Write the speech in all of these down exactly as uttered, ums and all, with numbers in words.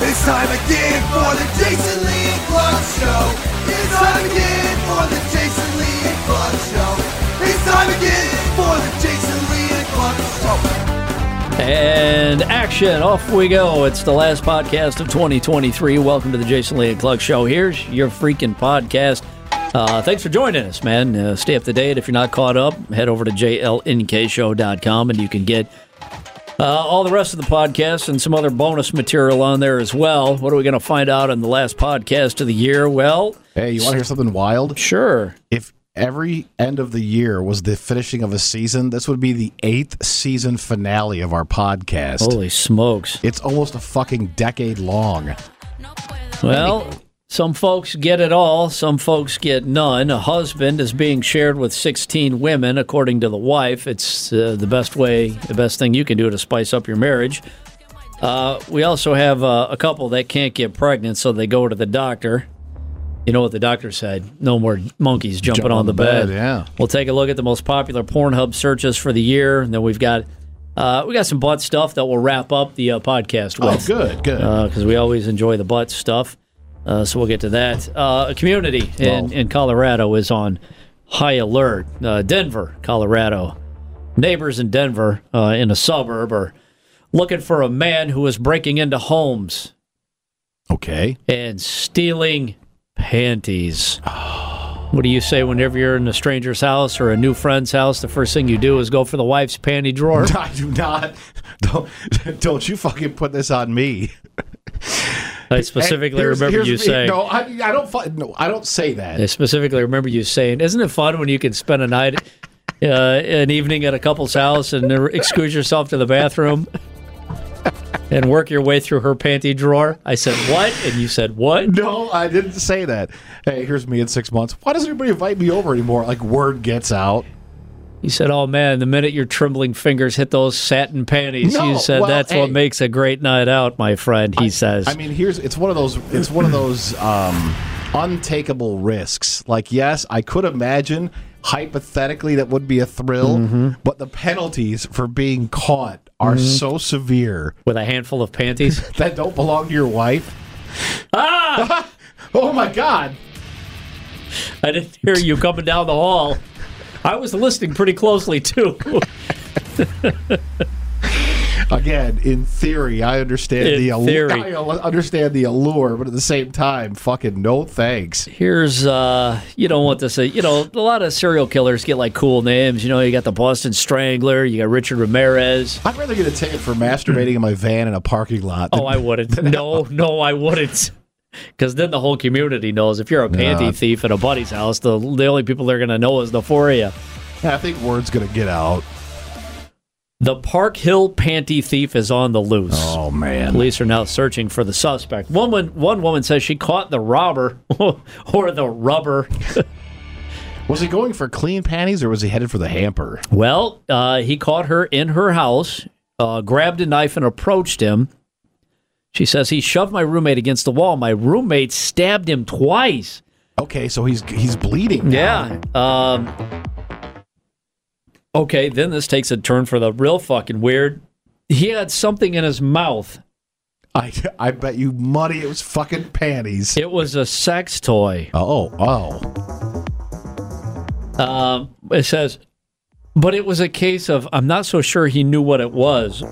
It's time again for the Jason Lee Club Show. It's time again for the Jason Lee Club Show. It's time again for the Jason Lee Club Show. And action, off we go. It's the last podcast of twenty twenty-three. Welcome to the Jason Lee Club Show. Here's your freaking podcast. Uh, thanks for joining us, man. Uh, stay up to date. If you're not caught up, head over to j l n k show dot com and you can get uh, all the rest of the podcast and some other bonus material on there as well. What are we going to find out in the last podcast of the year? Well, hey, you want to hear something wild? Sure. If every end of the year was the finishing of a season, this would be the eighth season finale of our podcast. Holy smokes. It's almost a fucking decade long. Well... some folks get it all. Some folks get none. A husband is being shared with sixteen women, according to the wife. It's uh, the best way, the best thing you can do to spice up your marriage. Uh, we also have uh, a couple that can't get pregnant, so they go to the doctor. You know what the doctor said? No more monkeys jumping Jump on, on the bed. bed. Yeah. We'll take a look at the most popular Pornhub searches for the year, and then we've got uh, we got some butt stuff that we'll wrap up the uh, podcast with. Oh, good, good. Because uh, we always enjoy the butt stuff. Uh, so we'll get to that. Uh, a community in, in Colorado is on high alert. Uh, Denver, Colorado. Neighbors in Denver, uh, in a suburb, are looking for a man who is breaking into homes. Okay. And stealing panties. What do you say whenever you're in a stranger's house or a new friend's house, the first thing you do is go for the wife's panty drawer? I do not. Don't, don't you fucking put this on me. I specifically here's, remember here's you me. saying... No, I, I don't No, I don't say that. I specifically remember you saying, isn't it fun when you can spend a night, uh, an evening at a couple's house and excuse yourself to the bathroom and work your way through her panty drawer? I said, what? And you said, what? No, I didn't say that. Hey, here's me in six months. Why doesn't everybody invite me over anymore? Like, word gets out. You said, oh, man, the minute your trembling fingers hit those satin panties, no, you said well, that's hey, what makes a great night out, my friend, he I, says. I mean, here's it's one of those it's one of those um, untakeable risks. Like, yes, I could imagine hypothetically that would be a thrill, mm-hmm. but the penalties for being caught are mm-hmm. so severe. With a handful of panties? That don't belong to your wife. Ah! Oh, my God. I didn't hear you coming down the hall. I was listening pretty closely, too. Again, in theory, I understand in the allure. I understand the allure, but at the same time, fucking no thanks. Here's, uh, you don't want to say, you know, a lot of serial killers get, like, cool names. You know, you got the Boston Strangler, you got Richard Ramirez. I'd rather get a ticket for masturbating in my van in a parking lot. Than, oh, I wouldn't. No, no, I wouldn't. Because then the whole community knows. If you're a panty nah. thief at a buddy's house, the the only people they're going to know is the four of you. Yeah, I think word's going to get out. The Park Hill panty thief is on the loose. Oh, man. Police are now searching for the suspect. Woman, one woman says she caught the robber or the rubber. Was he going for clean panties or was he headed for the hamper? Well, uh, he caught her in her house, uh, grabbed a knife and approached him. She says, he shoved my roommate against the wall. My roommate stabbed him twice. Okay, so he's he's bleeding now. Yeah. Um, okay, then this takes a turn for the real fucking weird. He had something in his mouth. I, I bet you money it was fucking panties. It was a sex toy. Oh, oh. Um, it says... but it was a case of, I'm not so sure he knew what it was.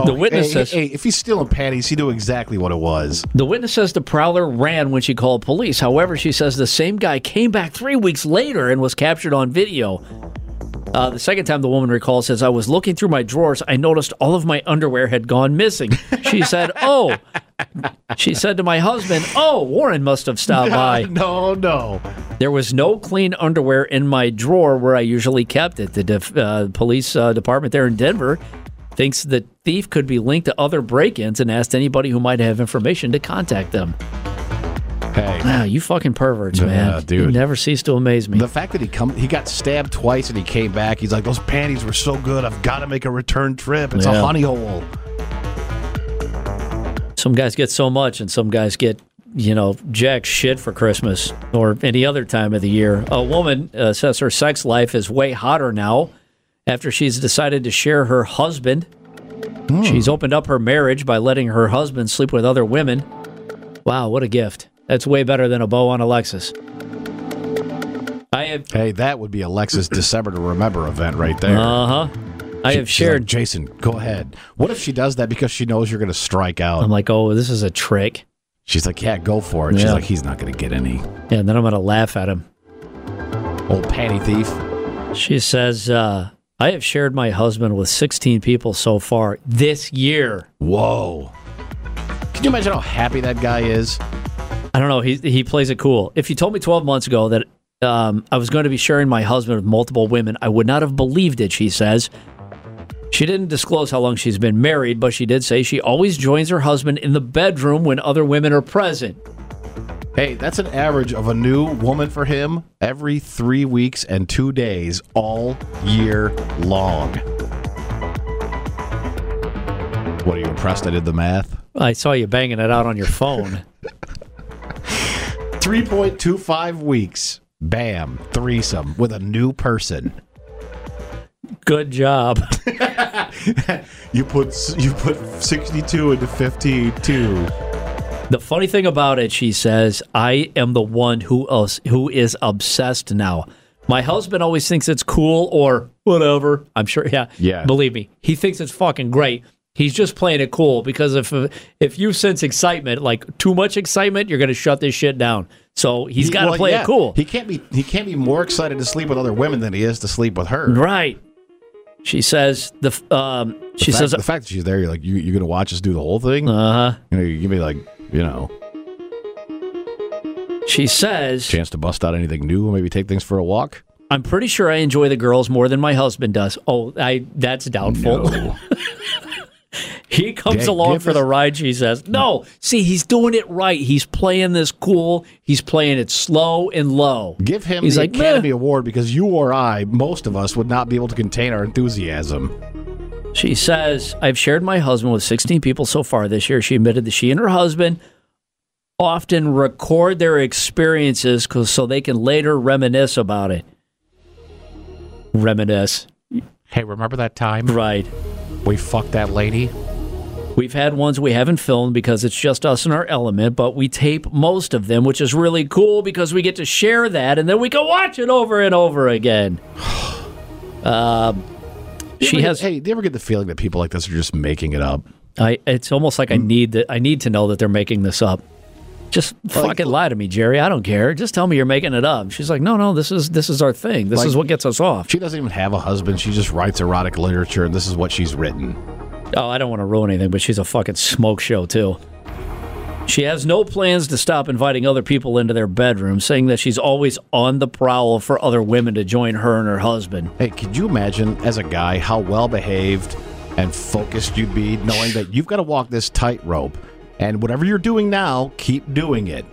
Oh, the witness hey, says, hey, if he's stealing panties, he knew exactly what it was. The witness says the prowler ran when she called police. However, she says the same guy came back three weeks later and was captured on video. Uh, the second time the woman recalls says, I was looking through my drawers. I noticed all of my underwear had gone missing. She said, oh, she said to my husband, oh, Warren must have stopped by. No, no. There was no clean underwear in my drawer where I usually kept it. The def- uh, police uh, department there in Denver thinks the thief could be linked to other break-ins and asked anybody who might have information to contact them. Hey. Wow, you fucking perverts, man. Yeah, dude. You never cease to amaze me. The fact that he come, he got stabbed twice and he came back, he's like, those panties were so good, I've got to make a return trip. It's yeah. a honey hole. Some guys get so much, and some guys get, you know, jack shit for Christmas or any other time of the year. A woman uh, says her sex life is way hotter now after she's decided to share her husband Mm. She's opened up her marriage by letting her husband sleep with other women. Wow, what a gift. That's way better than a bow on a Lexus. I have, hey, that would be a Lexus December to Remember event right there. Uh-huh. I she, have shared. Like, Jason, go ahead. What if she does that because she knows you're going to strike out? I'm like, oh, this is a trick. She's like, yeah, go for it. Yeah. She's like, he's not going to get any. Yeah, and then I'm going to laugh at him. Old panty thief. She says, uh, I have shared my husband with sixteen people so far this year. Whoa. Can you imagine how happy that guy is? I don't know. He he plays it cool. If you told me twelve months ago that um, I was going to be sharing my husband with multiple women, I would not have believed it, she says. She didn't disclose how long she's been married, but she did say she always joins her husband in the bedroom when other women are present. Hey, that's an average of a new woman for him every three weeks and two days all year long. What, are you impressed I did the math? I saw you banging it out on your phone. three point two five weeks. Bam. Threesome with a new person. Good job. You put you put sixty-two into fifty-two. The funny thing about it, she says, I am the one who else who is obsessed now. My husband always thinks it's cool or whatever. I'm sure, yeah. Yeah. Believe me, he thinks it's fucking great. He's just playing it cool because if if you sense excitement, like too much excitement, you're going to shut this shit down. So he's got to well, play yeah. it cool. He can't be he can't be more excited to sleep with other women than he is to sleep with her. Right. She says the um. The she fact, says the fact that she's there. You're like you you're going to watch us do the whole thing. Uh huh. You know, you give me like. You know. She says... Chance to bust out anything new, maybe take things for a walk? I'm pretty sure I enjoy the girls more than my husband does. Oh, I that's doubtful. No. He comes Dang, along for us- the ride, she says. No, see, he's doing it right. He's playing this cool. He's playing it slow and low. Give him he's the like, Academy Meh. Award because you or I, most of us, would not be able to contain our enthusiasm. She says, I've shared my husband with sixteen people so far this year. She admitted that she and her husband often record their experiences so they can later reminisce about it. Reminisce. Hey, remember that time? Right. We fucked that lady? We've had ones we haven't filmed because it's just us in our element, but we tape most of them, which is really cool because we get to share that, and then we can watch it over and over again. Um... uh, She get, has. Hey, do you ever get the feeling that people like this are just making it up? I. It's almost like mm. I need that. I need to know that they're making this up. Just like, fucking lie to me, Jerry. I don't care. Just tell me you're making it up. She's like, no, no. This is this is our thing. This like, is what gets us off. She doesn't even have a husband. She just writes erotic literature, and this is what she's written. Oh, I don't want to ruin anything, but she's a fucking smoke show too. She has no plans to stop inviting other people into their bedroom, saying that she's always on the prowl for other women to join her and her husband. Hey, could you imagine, as a guy, how well-behaved and focused you'd be, knowing that you've got to walk this tightrope, and whatever you're doing now, keep doing it,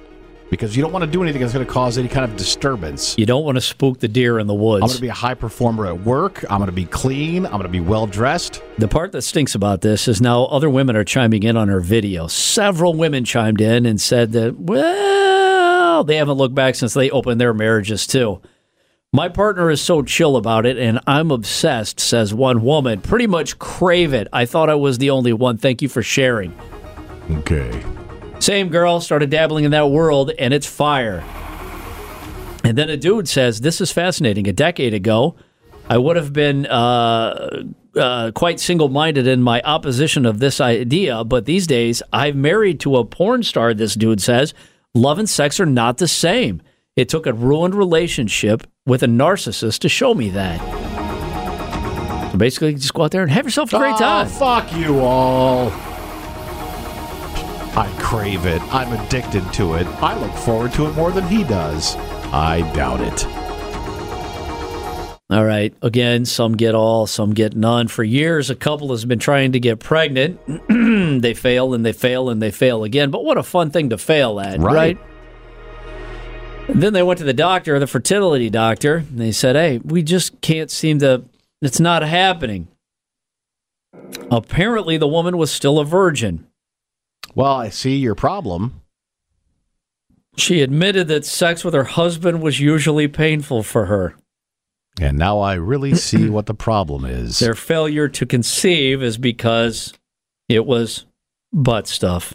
because you don't want to do anything that's going to cause any kind of disturbance. You don't want to spook the deer in the woods. I'm going to be a high performer at work. I'm going to be clean. I'm going to be well-dressed. The part that stinks about this is now other women are chiming in on her video. Several women chimed in and said that, well, they haven't looked back since they opened their marriages, too. My partner is so chill about it, and I'm obsessed, says one woman. Pretty much crave it. I thought I was the only one. Thank you for sharing. Okay. Same girl started dabbling in that world, and it's fire. And then a dude says, this is fascinating. A decade ago, I would have been uh, uh, quite single-minded in my opposition of this idea, but these days, I'm married to a porn star, this dude says. Love and sex are not the same. It took a ruined relationship with a narcissist to show me that. So basically, just go out there and have yourself a great time. Oh, fuck you all. I crave it. I'm addicted to it. I look forward to it more than he does. I doubt it. All right. Again, some get all, some get none. For years, a couple has been trying to get pregnant. They fail and they fail and they fail again. But what a fun thing to fail at, right? right? And then they went to the doctor, the fertility doctor, and they said, hey, we just can't seem to, it's not happening. Apparently, the woman was still a virgin. Well, I see your problem. She admitted that sex with her husband was usually painful for her. And now I really see what the problem is. Their failure to conceive is because It was butt stuff.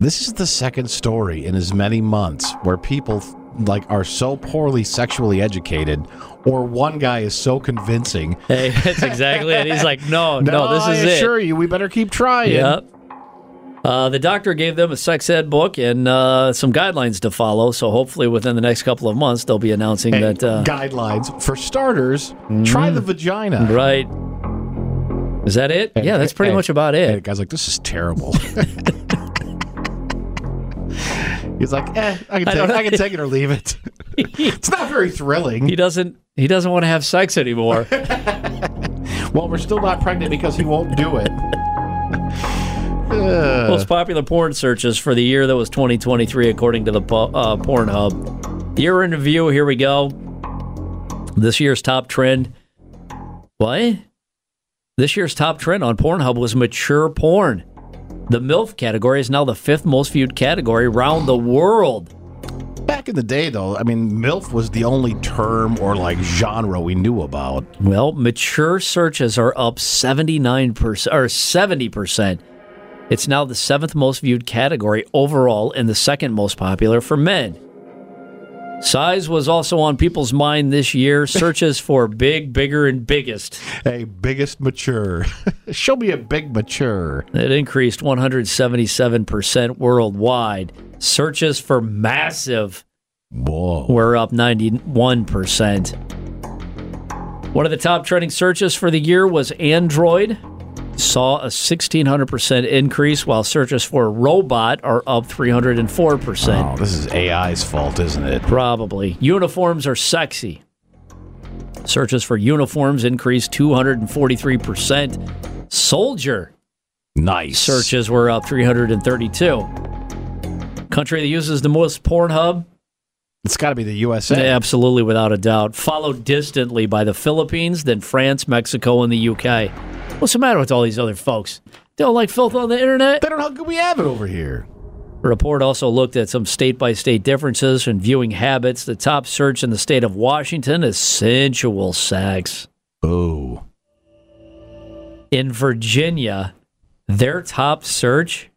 This is the second story in as many months where people like are so poorly sexually educated, or one guy is so convincing. Hey, that's exactly it. He's like, no, no, no this I is it. I assure you, we better keep trying. Yep. Uh, the doctor gave them a sex ed book and uh, some guidelines to follow, so hopefully within the next couple of months they'll be announcing and that... Uh, guidelines. For starters, mm, try the vagina. Right. Is that it? And, yeah, that's pretty and, much about it. And the guy's like, this is terrible. He's like, eh, I can take, I I can take it or leave it. It's not very thrilling. He doesn't He doesn't want to have sex anymore. Well, we're still not pregnant because he won't do it. uh. Most popular porn searches for the year that was twenty twenty-three, according to the uh, Pornhub. Year in review, here we go. This year's top trend. What? This year's top trend on Pornhub was mature porn. The MILF category is now the fifth most viewed category around the world. Back in the day, though, I mean, MILF was the only term or, like, genre we knew about. Well, mature searches are up seventy-nine percent, or seventy percent. It's now the seventh most viewed category overall and the second most popular for men. Size was also on people's mind this year. Searches for big, bigger, and biggest. Hey, biggest mature. Show me a big mature. It increased one hundred seventy-seven percent worldwide. Searches for massive Whoa. were up ninety-one percent. One of the top trending searches for the year was Android. Saw a sixteen hundred percent increase, while searches for robot are up three hundred four percent. Oh, this is A I's fault, isn't it? Probably. Uniforms are sexy. Searches for uniforms increased two hundred forty-three percent. Soldier. Nice. Searches were up three hundred thirty-two. Country that uses the most Pornhub? It's got to be the U S A. Absolutely, without a doubt. Followed distantly by the Philippines, then France, Mexico, and the U K. What's the matter with all these other folks? They don't like filth on the internet? They don't know how good we have it over here. The report also looked at some state-by-state differences in viewing habits. The top search in the state of Washington is sensual sex. Oh. In Virginia, their top search?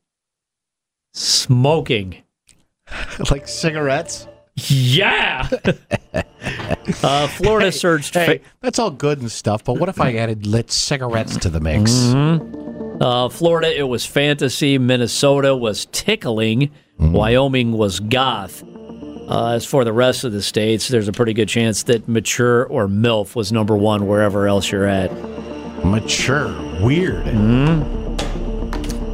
Smoking. Like cigarettes? Yeah! uh, Florida hey, searched... Hey, fa- that's all good and stuff, but what if I added lit cigarettes to the mix? Mm-hmm. Uh, Florida, it was fantasy. Minnesota was tickling. Mm-hmm. Wyoming was goth. Uh, as for the rest of the states, there's a pretty good chance that mature or MILF was number one wherever else you're at. Mature. Weird. Mm-hmm.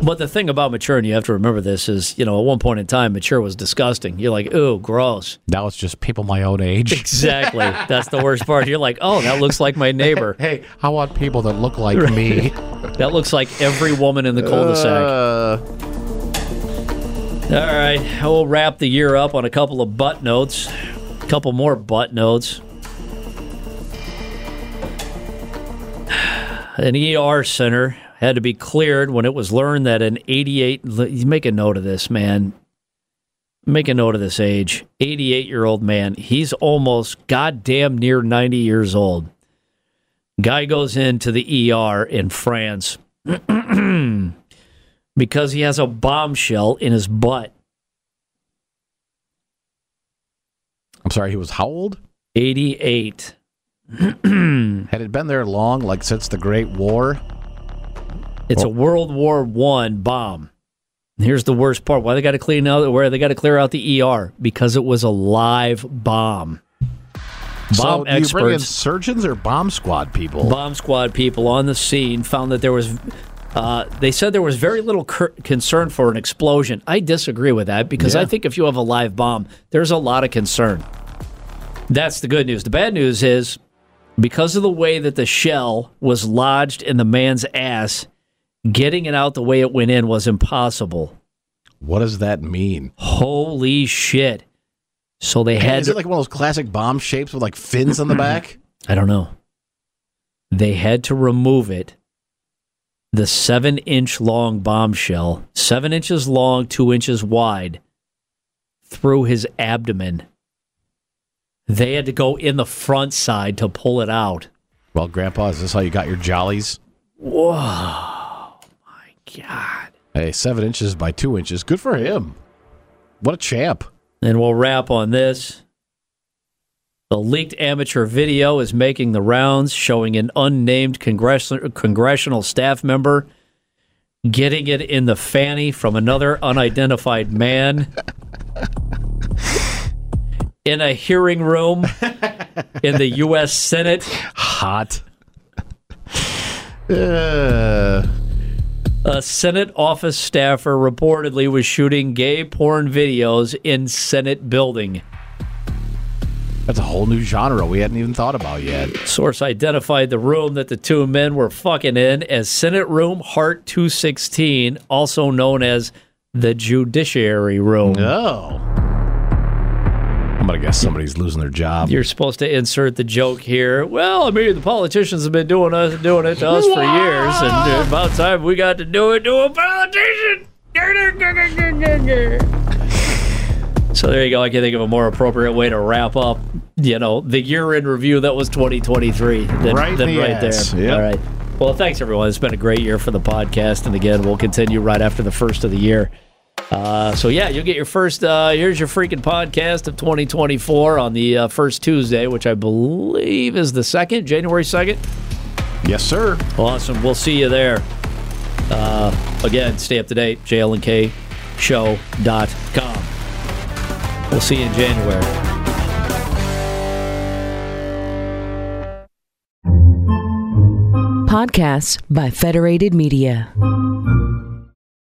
But the thing about mature, and you have to remember this, is, you know, at one point in time, mature was disgusting. You're like, ooh, gross. Now it's just people my own age. Exactly. That's the worst part. You're like, oh, that looks like my neighbor. Hey, I want people that look like me. That looks like every woman in the cul-de-sac. Uh... All right. We'll wrap the year up on a couple of butt notes. A couple more butt notes. An E R center had to be cleared when it was learned that an eighty-eight... You make a note of this, man. Make a note of this age. eighty-eight-year-old man. He's almost goddamn near ninety years old. Guy goes into the E R in France because he has a bombshell in his butt. I'm sorry, he was how old? eighty-eight. Had it been there long, like since the Great War? It's a World War One bomb. Here's the worst part: why they got to clean out, where they got to clear out the E R, because it was a live bomb. So bomb do experts, you bring in surgeons or bomb squad people? Bomb squad people on the scene found that there was. Uh, they said there was very little cur- concern for an explosion. I disagree with that because yeah. I think if you have a live bomb, there's a lot of concern. That's the good news. The bad news is because of the way that the shell was lodged in the man's ass, getting it out the way it went in was impossible. What does that mean? Holy shit. So they had... Is it like one of those classic bomb shapes with like fins on the back? I don't know. They had to remove it. The seven-inch long bombshell, seven inches long, two inches wide, through his abdomen. They had to go in the front side to pull it out. Well, Grandpa, is this how you got your jollies? Whoa. God. Hey, seven inches by two inches. Good for him. What a champ. And we'll wrap on this. The leaked amateur video is making the rounds, showing an unnamed congress- congressional staff member getting it in the fanny from another unidentified man in a hearing room in the U S Senate. Hot. Uh. A Senate office staffer reportedly was shooting gay porn videos in Senate building. That's a whole new genre we hadn't even thought about yet. Source identified the room that the two men were fucking in as Senate Room Hart two sixteen, also known as the Judiciary Room. Oh. I'm going to guess somebody's losing their job. You're supposed to insert the joke here. Well, I mean, the politicians have been doing us, doing it to us for years, and about time we got to do it to a politician. So there you go. I can think of a more appropriate way to wrap up, you know, the year-end review that was twenty twenty-three than right, than right there. Yep. All right. Well, thanks, everyone. It's been a great year for the podcast. And again, we'll continue right after the first of the year. Uh, so, yeah, you'll get your first, uh, here's your freaking podcast of twenty twenty-four on the uh, first Tuesday, which I believe is the second, January second. Yes, sir. Awesome. We'll see you there. Uh, again, stay up to date, j l n k show dot com. We'll see you in January. Podcasts by Federated Media.